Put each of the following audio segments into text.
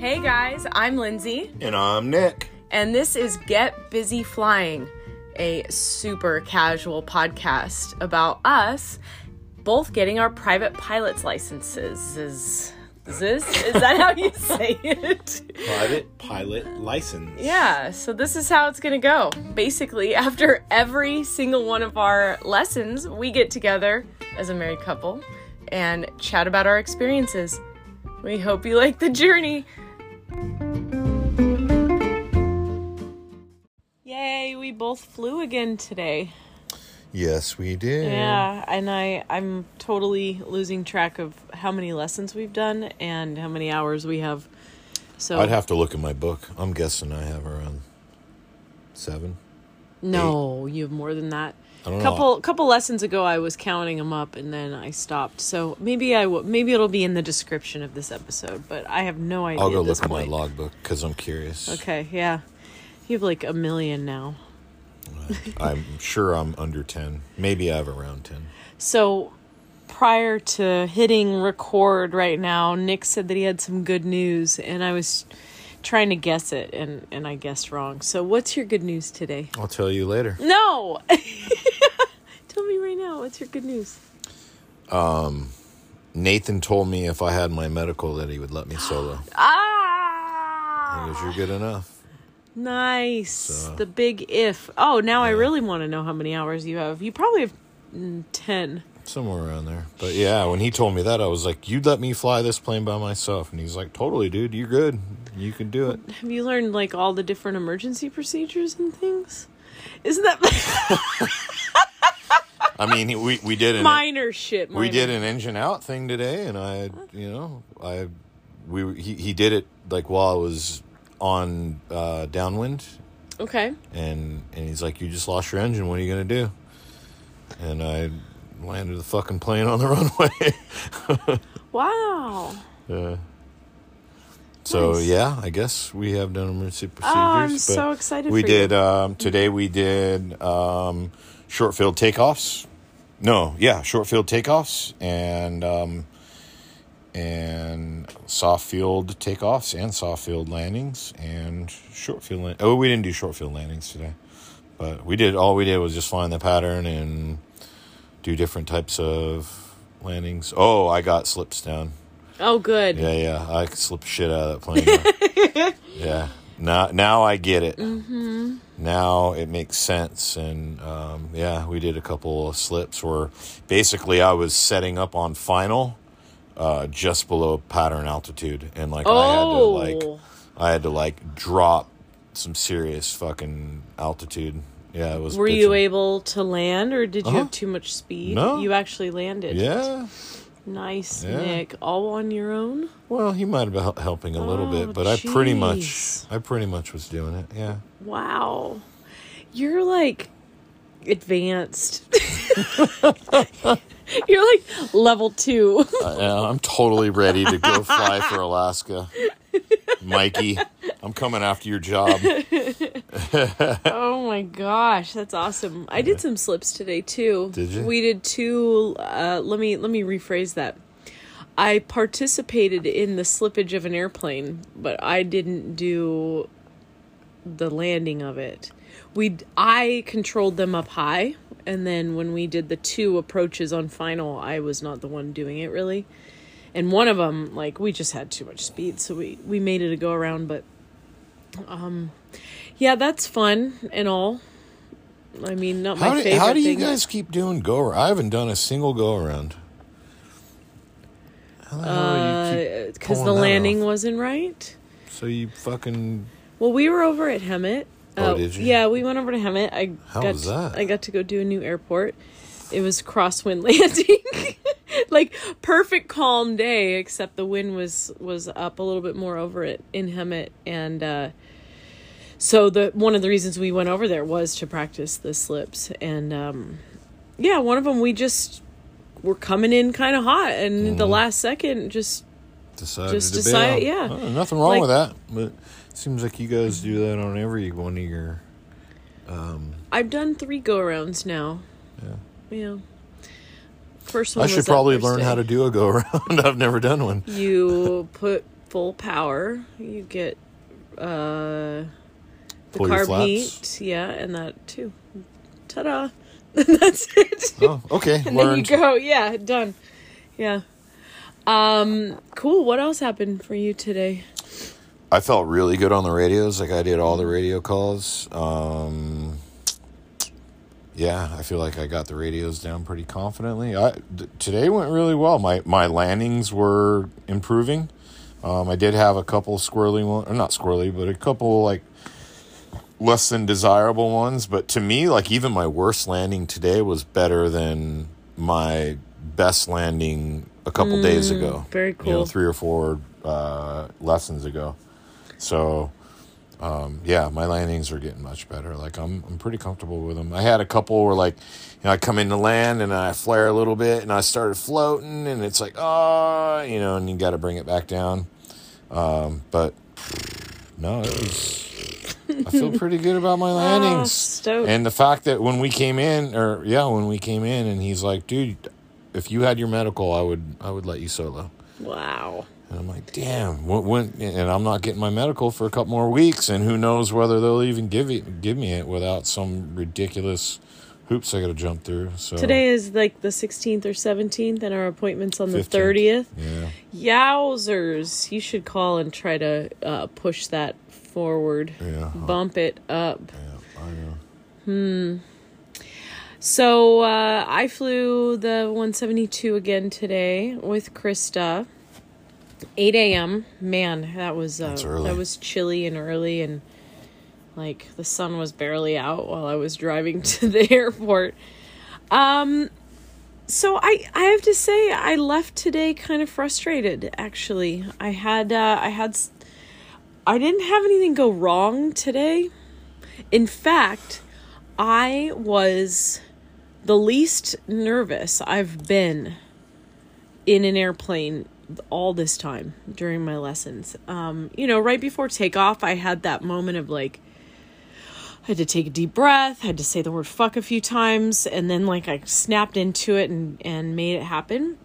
Hey guys, I'm Lindsay. And I'm Nick. And this is Get Busy Flying, a super casual podcast about us both getting our private pilot's licenses. Is that how you say it? Private pilot license. Yeah, so this is how it's going to go. Basically, after every single one of our lessons, we get together as a married couple and chat about our experiences. We hope you like the journey. Yay, we both flew again today. Yes, we did. Yeah, and I'm totally losing track of how many lessons we've done and how many hours we have. So I'd have to look at my book. I'm guessing I have around 7. No, 8. You have more than that. I don't know. A couple lessons ago, I was counting them up, and then I stopped. So maybe it'll be in the description of this episode, but I have no idea. I'll go look at my logbook because I'm curious. Okay, yeah. You have like 1 million now. I'm sure I'm under 10. Maybe I have around 10. So prior to hitting record right now, Nick said that he had some good news, and I was trying to guess it, and I guessed wrong. So what's your good news today? I'll tell you later. No! Tell me right now. What's your good news? Nathan told me if I had my medical that he would let me solo. Ah! He goes, you're good enough. Nice. So, the big if. Oh, now yeah. I really want to know how many hours you have. You probably have 10. Somewhere around there. But yeah, when he told me that, I was like, you'd let me fly this plane by myself. And he's like, totally, dude. You're good. You can do it. Have you learned like all the different emergency procedures and things? Isn't that... I mean, we did... Minor shit. We did an engine out thing today. And he did it like while I was... on downwind. Okay. And he's like, you just lost your engine, what are you gonna do? And I landed the fucking plane on the runway. Wow. So nice. Yeah, I guess we have done emergency procedures. Oh, I'm so excited. We did short field takeoffs. Short field takeoffs and soft field takeoffs and soft field landings and short field landings. Oh, we didn't do short field landings today, but all we did was just find the pattern and do different types of landings. Oh, I got slips down. Oh, good. Yeah. I slipped shit out of that plane. Yeah. Now I get it. Mm-hmm. Now it makes sense. And, we did a couple of slips where basically I was setting up on final, just below pattern altitude, and I had to drop some serious fucking altitude. Yeah, it was. Were you able to land, or did you have too much speed? No, you actually landed. Yeah, nice, yeah. Nick. All on your own. Well, he might have been helping a little bit, but geez. I pretty much was doing it. Yeah. Wow, you're like advanced. You're like level 2. I'm totally ready to go fly for Alaska. Mikey, I'm coming after your job. Oh my gosh, that's awesome. I did some slips today too. Did you? We did two, let me rephrase that. I participated in the slippage of an airplane, but I didn't do the landing of it. I controlled them up high. And then when we did the two approaches on final, I was not the one doing it, really. And one of them, like, we just had too much speed, so we made it a go-around. But, that's fun and all. I mean, not my favorite thing. How do you guys keep doing go-around? I haven't done a single go-around. Because the landing wasn't right. So you fucking... Well, we were over at Hemet. Oh, did you? Yeah, we went over to Hemet. I got to go do a new airport. It was crosswind landing. Like, perfect calm day, except the wind was up a little bit more over it in Hemet. And so one of the reasons we went over there was to practice the slips. And, one of them, we just were coming in kind of hot. And the last second, decided. Yeah. Oh, nothing wrong with that, but... Seems like you guys do that on every one of your... I've done 3 go-arounds now. Yeah. First one I should probably learn how to do a go-around. I've never done one. You put full power, you get the carb heat, yeah, and that too. Ta-da! And that's it. Oh, okay. And learned. Then you go, yeah, done. Yeah. Cool. What else happened for you today? I felt really good on the radios. Like, I did all the radio calls. Yeah, I feel like I got the radios down pretty confidently. Today went really well. My landings were improving. I did have a couple squirrely ones, or not squirrely, but a couple, like, less than desirable ones. But to me, like, even my worst landing today was better than my best landing a couple days ago. Very cool. You know, 3 or 4 lessons ago. So... yeah, my landings are getting much better. Like, I'm pretty comfortable with them. I had a couple where, like, you know, I come into land and I flare a little bit and I started floating and it's like, oh, you know, and you got to bring it back down. But no, I feel pretty good about my landings. Oh, and the fact that when we came in and he's like, dude, if you had your medical, I would let you solo. Wow. And I'm like, damn, and I'm not getting my medical for a couple more weeks, and who knows whether they'll even give me it without some ridiculous hoops I got to jump through. So today is like the 16th or 17th, and our appointment's on 15th. The 30th. Yeah. Yowzers. You should call and try to push that forward, bump it up. Yeah, I know. So I flew the 172 again today with Krista. 8 a.m. Man, that was chilly and early, and like the sun was barely out while I was driving to the airport. So I have to say I left today kind of frustrated. Actually, I didn't have anything go wrong today. In fact, I was the least nervous I've been in an airplane all this time during my lessons. You know, right before takeoff, I had that moment of like, I had to take a deep breath, I had to say the word fuck a few times, and then like I snapped into it and made it happen.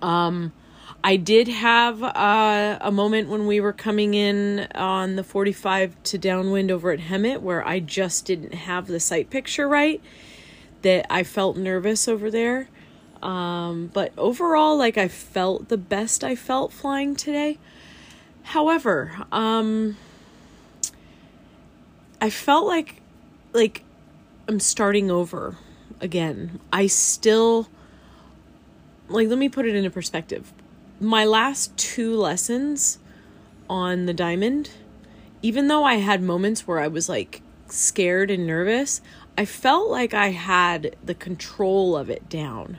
I did have a moment when we were coming in on the 45 to downwind over at Hemet where I just didn't have the sight picture right, that I felt nervous over there. But overall, like, I felt the best I felt flying today. However, I felt like I'm starting over again. I still, like, let me put it into perspective. My last 2 lessons on the Diamond, even though I had moments where I was like scared and nervous, I felt like I had the control of it down.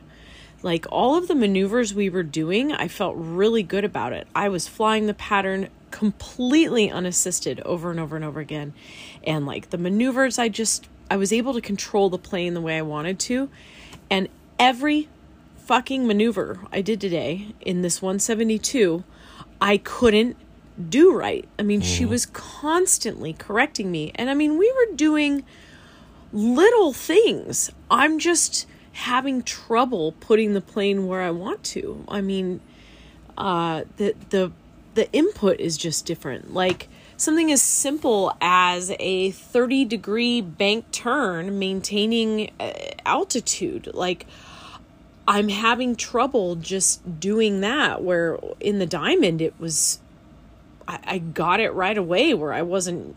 Like, all of the maneuvers we were doing, I felt really good about it. I was flying the pattern completely unassisted over and over and over again. And like the maneuvers, I was able to control the plane the way I wanted to. And every fucking maneuver I did today in this 172, I couldn't do right. I mean, she was constantly correcting me. And I mean, we were doing little things. I'm just having trouble putting the plane where I want to. I mean, the input is just different. Like, something as simple as a 30-degree bank turn maintaining altitude. Like, I'm having trouble just doing that, where in the Diamond it was, I got it right away, where I wasn't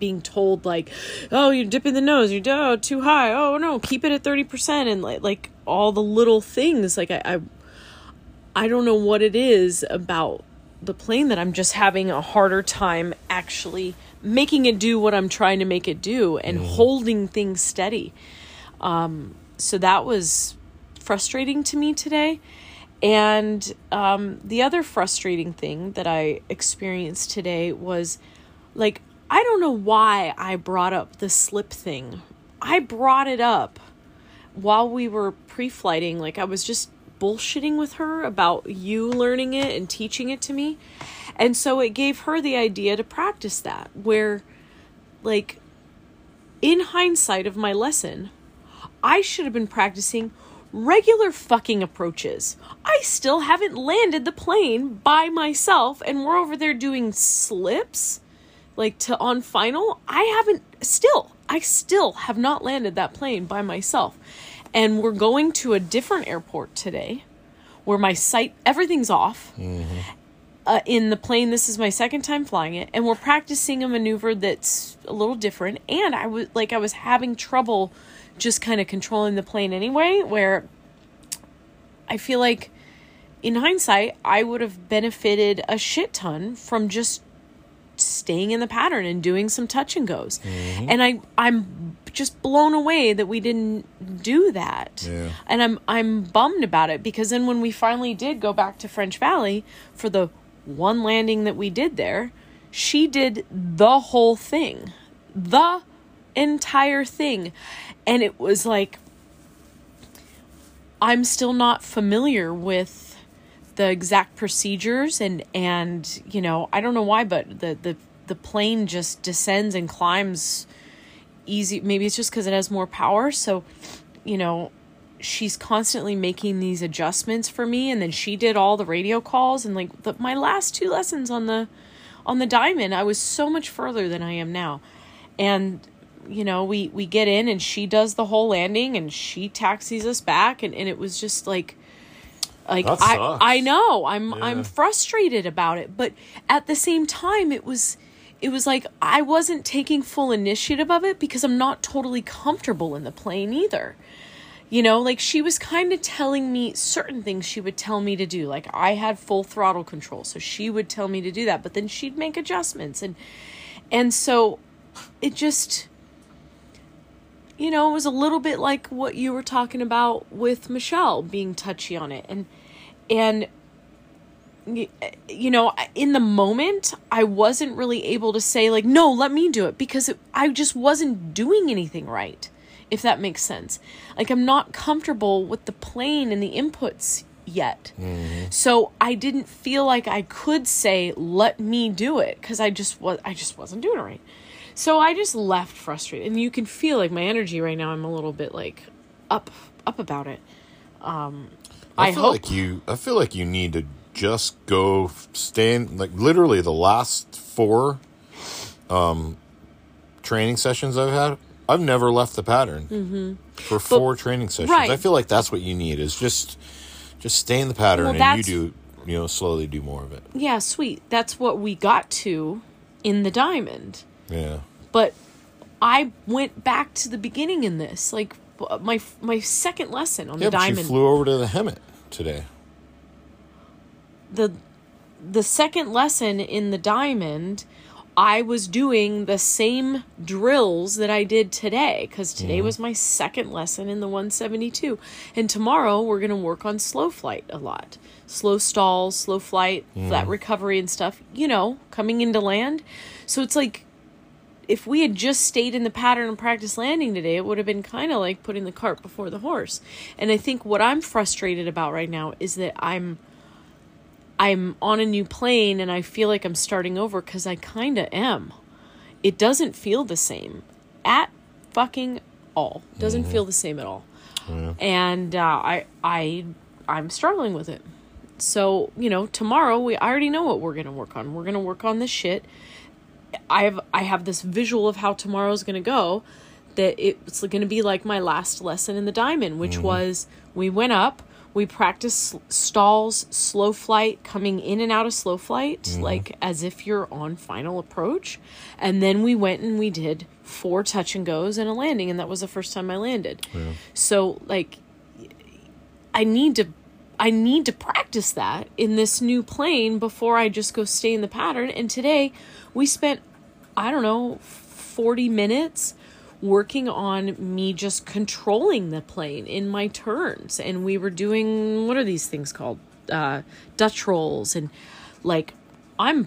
being told like, oh, you're dipping the nose, you're too high, oh no, keep it at 30%, and like all the little things. Like, I don't know what it is about the plane that I'm just having a harder time actually making it do what I'm trying to make it do, and holding things steady. So that was frustrating to me today. And the other frustrating thing that I experienced today was, like, I don't know why I brought up the slip thing. I brought it up while we were pre-flighting. Like, I was just bullshitting with her about you learning it and teaching it to me. And so it gave her the idea to practice that, where, like, in hindsight of my lesson, I should have been practicing regular fucking approaches. I still haven't landed the plane by myself, and we're over there doing slips, like to on final. I still have not landed that plane by myself. And we're going to a different airport today where my sight, everything's off. Mm-hmm. In the plane, this is my second time flying it, and we're practicing a maneuver that's a little different. And I was having trouble just kind of controlling the plane anyway, where I feel like in hindsight, I would have benefited a shit ton from just staying in the pattern and doing some touch and goes. Mm-hmm. And I'm just blown away that we didn't do that. Yeah. And I'm bummed about it, because then when we finally did go back to French Valley for the one landing that we did there, she did the whole thing, the entire thing. And it was like, I'm still not familiar with the exact procedures and, you know, I don't know why, but the plane just descends and climbs easy. Maybe it's just because it has more power. So, you know, she's constantly making these adjustments for me, and then she did all the radio calls, and like my last two lessons on the Diamond, I was so much further than I am now. And you know, we get in and she does the whole landing and she taxis us back, and it was just like I know I'm frustrated about it, but at the same time it was like I wasn't taking full initiative of it because I'm not totally comfortable in the plane either. You know, like she was kind of telling me certain things she would tell me to do. Like I had full throttle control, so she would tell me to do that, but then she'd make adjustments. And so it just, you know, it was a little bit like what you were talking about with Michelle being touchy on it. And you know, in the moment, I wasn't really able to say like, no, let me do it, because I just wasn't doing anything right. If that makes sense. Like I'm not comfortable with the plane and the inputs yet. Mm-hmm. So I didn't feel like I could say, let me do it. Cause I just wasn't doing it right. So I just left frustrated, and you can feel like my energy right now. I'm a little bit like up about it. I feel like you need to just go stand, like literally the last four, training sessions I've had, I've never left the pattern for four training sessions. Right. I feel like that's what you need, is just stay in the pattern, and you slowly do more of it. Yeah, sweet. That's what we got to in the Diamond. Yeah. But I went back to the beginning in this, like my second lesson on the Diamond. Yeah, but you flew over to the Hemet today. The second lesson in the Diamond, I was doing the same drills that I did today, because today was my second lesson in the 172. And tomorrow we're going to work on slow flight a lot. Slow stalls, slow flight, flat recovery and stuff, you know, coming into land. So it's like if we had just stayed in the pattern and practiced landing today, it would have been kind of like putting the cart before the horse. And I think what I'm frustrated about right now is that I'm on a new plane and I feel like I'm starting over, because I kind of am. It doesn't feel the same at fucking all. Doesn't feel the same at all. Yeah. And I'm struggling with it. So, you know, tomorrow I already know what we're going to work on. We're going to work on this shit. I have this visual of how tomorrow's going to go, that it's going to be like my last lesson in the Diamond, which was we went up. We practice stalls, slow flight, coming in and out of slow flight, like as if you're on final approach. And then we went and we did four touch and goes and a landing. And that was the first time I landed. Yeah. So like, I need to practice that in this new plane before I just go stay in the pattern. And today we spent, I don't know, 40 minutes working on me just controlling the plane in my turns. And we were doing, what are these things called? Dutch rolls. And like, I'm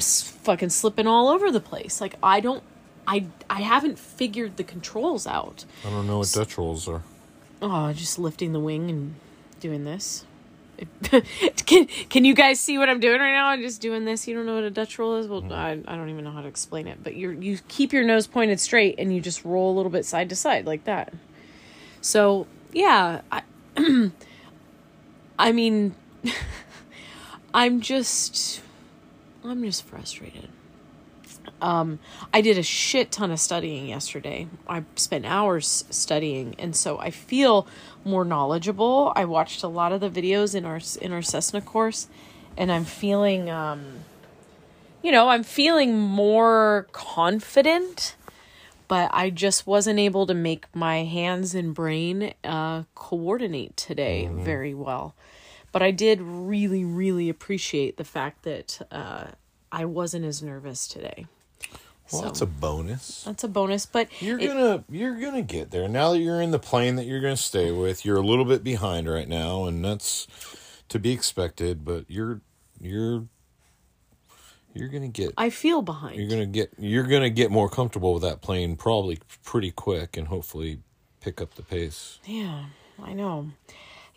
fucking slipping all over the place. Like I haven't figured the controls out. I don't know what Dutch rolls are. Oh, just lifting the wing and doing this. Can you guys see what I'm doing right now? I'm just doing this. You don't know what a Dutch roll is? Well, I don't even know how to explain it. But you keep your nose pointed straight and you just roll a little bit side to side like that. So yeah, I, I mean, I'm just frustrated. I did a shit ton of studying yesterday. I spent hours studying, and so I feel more knowledgeable. I watched a lot of the videos in our Cessna course, and I'm feeling, I'm feeling more confident, but I just wasn't able to make my hands and brain coordinate today very well. But I did really, really appreciate the fact that I wasn't as nervous today. Well, so, that's a bonus. That's a bonus, but you're gonna get there. Now that you're in the plane that you're gonna stay with, you're a little bit behind right now, and that's to be expected. But you're gonna get. I feel behind. You're gonna get more comfortable with that plane probably pretty quick, and hopefully pick up the pace. Yeah, I know.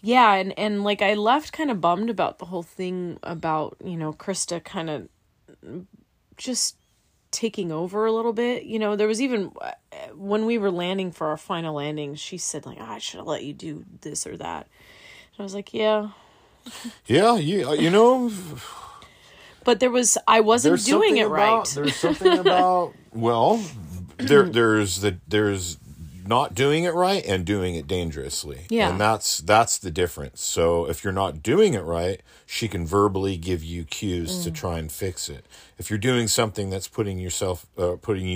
Yeah, and like I left kind of bummed about the whole thing about, Krista kind of just taking over a little bit. There was even when we were landing for our final landing, she said like, I should have let you do this or that. And I was like, yeah, but I wasn't doing it right. There's something about, well, there's not doing it right and doing it dangerously. Yeah. And that's the difference. So if you're not doing it right, she can verbally give you cues to try and fix it. If you're doing something that's putting you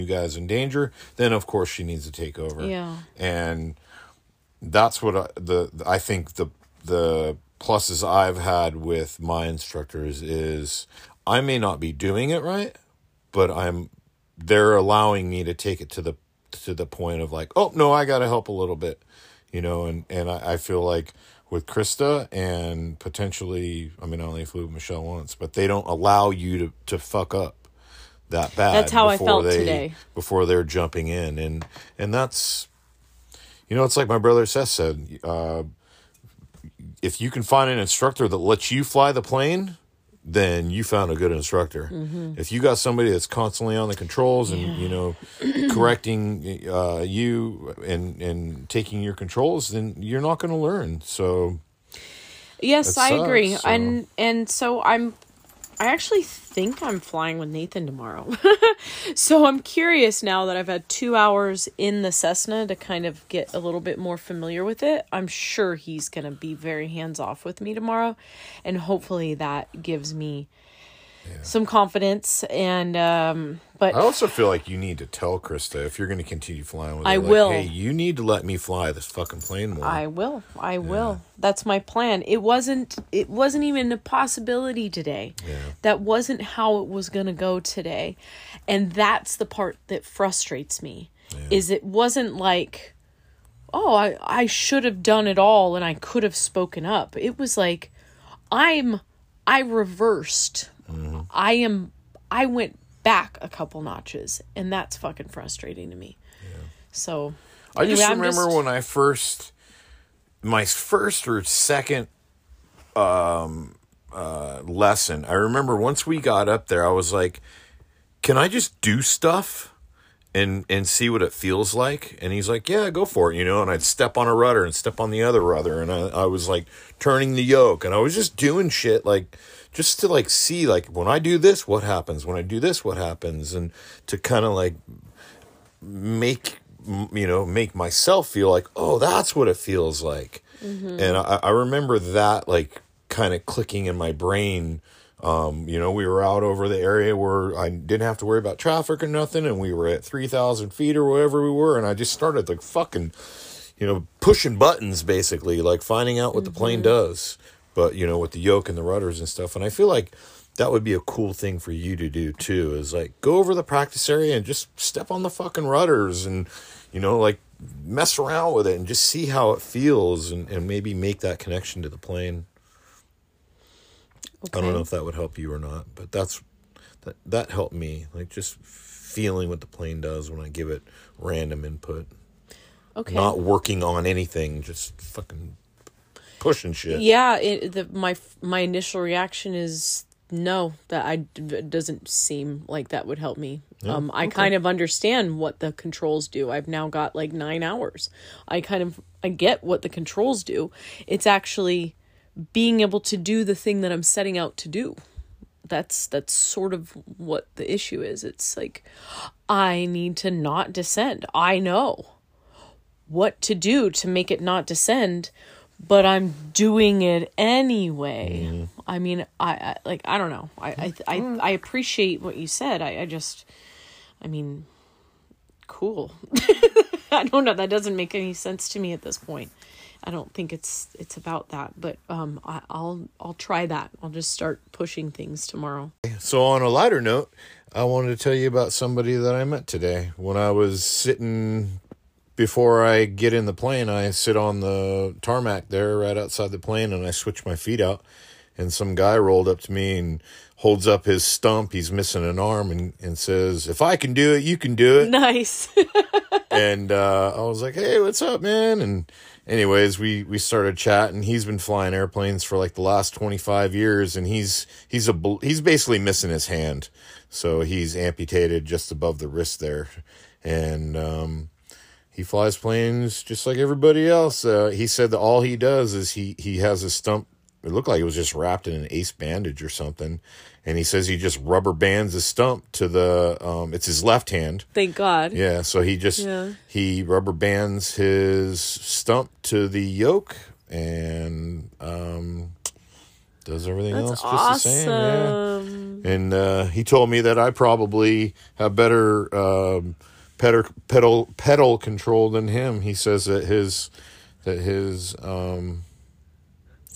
guys in danger, then of course she needs to take over. Yeah. And that's what I think the pluses I've had with my instructors is I may not be doing it right, but they're allowing me to take it to the point of like, oh no, I gotta help a little bit, and I feel like with Krista and potentially, I only flew with Michelle once, but they don't allow you to fuck up that bad. That's how I felt today. Before they're jumping in, and that's, it's like my brother Seth said, if you can find an instructor that lets you fly the plane, then you found a good instructor. Mm-hmm. If you got somebody that's constantly on the controls and, correcting you and taking your controls, then you're not going to learn. So yes, I agree. So. And so I actually think I'm flying with Nathan tomorrow. So I'm curious now that I've had 2 hours in the Cessna to kind of get a little bit more familiar with it. I'm sure he's going to be very hands-off with me tomorrow. And hopefully that gives me some confidence. And, but I also feel like you need to tell Krista if you're going to continue flying with her. I will. Hey, you need to let me fly this fucking plane more. I will. That's my plan. It wasn't even a possibility today. Yeah. That wasn't how it was going to go today. And that's the part that frustrates me. Yeah. Is it wasn't like, oh, I should have done it all and I could have spoken up. It was like, I reversed. Mm-hmm. I went back a couple notches, and that's fucking frustrating to me. Yeah. So anyway, I remember when I first, my first or second lesson, I remember once we got up there, I was like, can I just do stuff and see what it feels like? And he's like, yeah, go for it, and I'd step on a rudder and step on the other rudder, and I was like turning the yoke, and I was just doing shit like, just to like see like when I do this, what happens? When I do this, what happens? And to kind of like make myself feel like, oh, that's what it feels like. Mm-hmm. And I remember that like kind of clicking in my brain. We were out over the area where I didn't have to worry about traffic or nothing. And we were at 3,000 feet or wherever we were. And I just started like fucking, pushing buttons basically, like finding out what the plane does. But, with the yoke and the rudders and stuff. And I feel like that would be a cool thing for you to do, too, is, like, go over the practice area and just step on the fucking rudders and, mess around with it and just see how it feels and maybe make that connection to the plane. Okay. I don't know if that would help you or not, but that helped me, like, just feeling what the plane does when I give it random input. Okay. Not working on anything, just fucking... pushing shit. Yeah, my initial reaction is No, that it doesn't seem like that would help me. Yeah, I kind of understand what the controls do. I've now got like 9 hours. I get what the controls do. It's actually being able to do the thing that I'm setting out to do. That's sort of what the issue is. It's like, I need to not descend. I know what to do to make it not descend, but I'm doing it anyway. Mm. I mean, I like, I don't know. I appreciate what you said. I mean, cool. I don't know. That doesn't make any sense to me at this point. I don't think it's about that, but I'll try that. I'll just start pushing things tomorrow. So on a lighter note, I wanted to tell you about somebody that I met today. When I was sitting before I get in the plane, I sit on the tarmac there right outside the plane, and I switch my feet out. And some guy rolled up to me and holds up his stump. He's missing an arm and says, "If I can do it, you can do it." Nice. And I was like, "Hey, what's up, man?" And anyways, we started chatting. He's been flying airplanes for like the last 25 years, and he's basically missing his hand. So he's amputated just above the wrist there. And he flies planes just like everybody else. He said that all he does is he has his stump. It looked like it was just wrapped in an ace bandage or something. And he says he just rubber bands his stump to the, it's his left hand. Thank God. Yeah. So he rubber bands his stump to the yoke and does everything else just the same. Yeah. And he told me that I probably have better pedal control than him. He says that his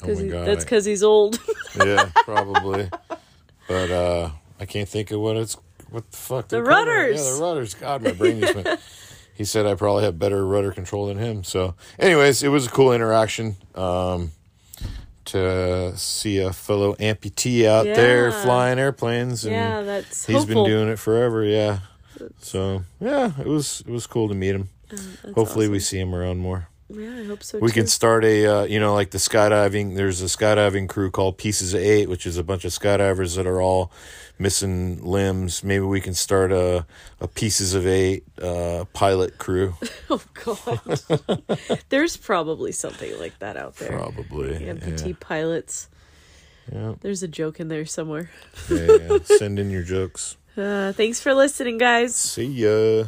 that's because he's old. Yeah, probably. But I can't think of what the fuck. The rudders. Yeah, the rudders. God, my brain just went. He said I probably have better rudder control than him. So anyways, it was a cool interaction to see a fellow amputee out there flying airplanes. And yeah, that's he's hopeful. Been doing it forever, yeah. So, yeah, it was cool to meet him. Hopefully awesome. We see him around more. Yeah, I hope so, too. We could start a, like the skydiving. There's a skydiving crew called Pieces of Eight, which is a bunch of skydivers that are all missing limbs. Maybe we can start a Pieces of Eight pilot crew. Oh, God. There's probably something like that out there. Probably. Amputee pilots. Yeah. There's a joke in there somewhere. Yeah. Send in your jokes. Thanks for listening, guys. See ya.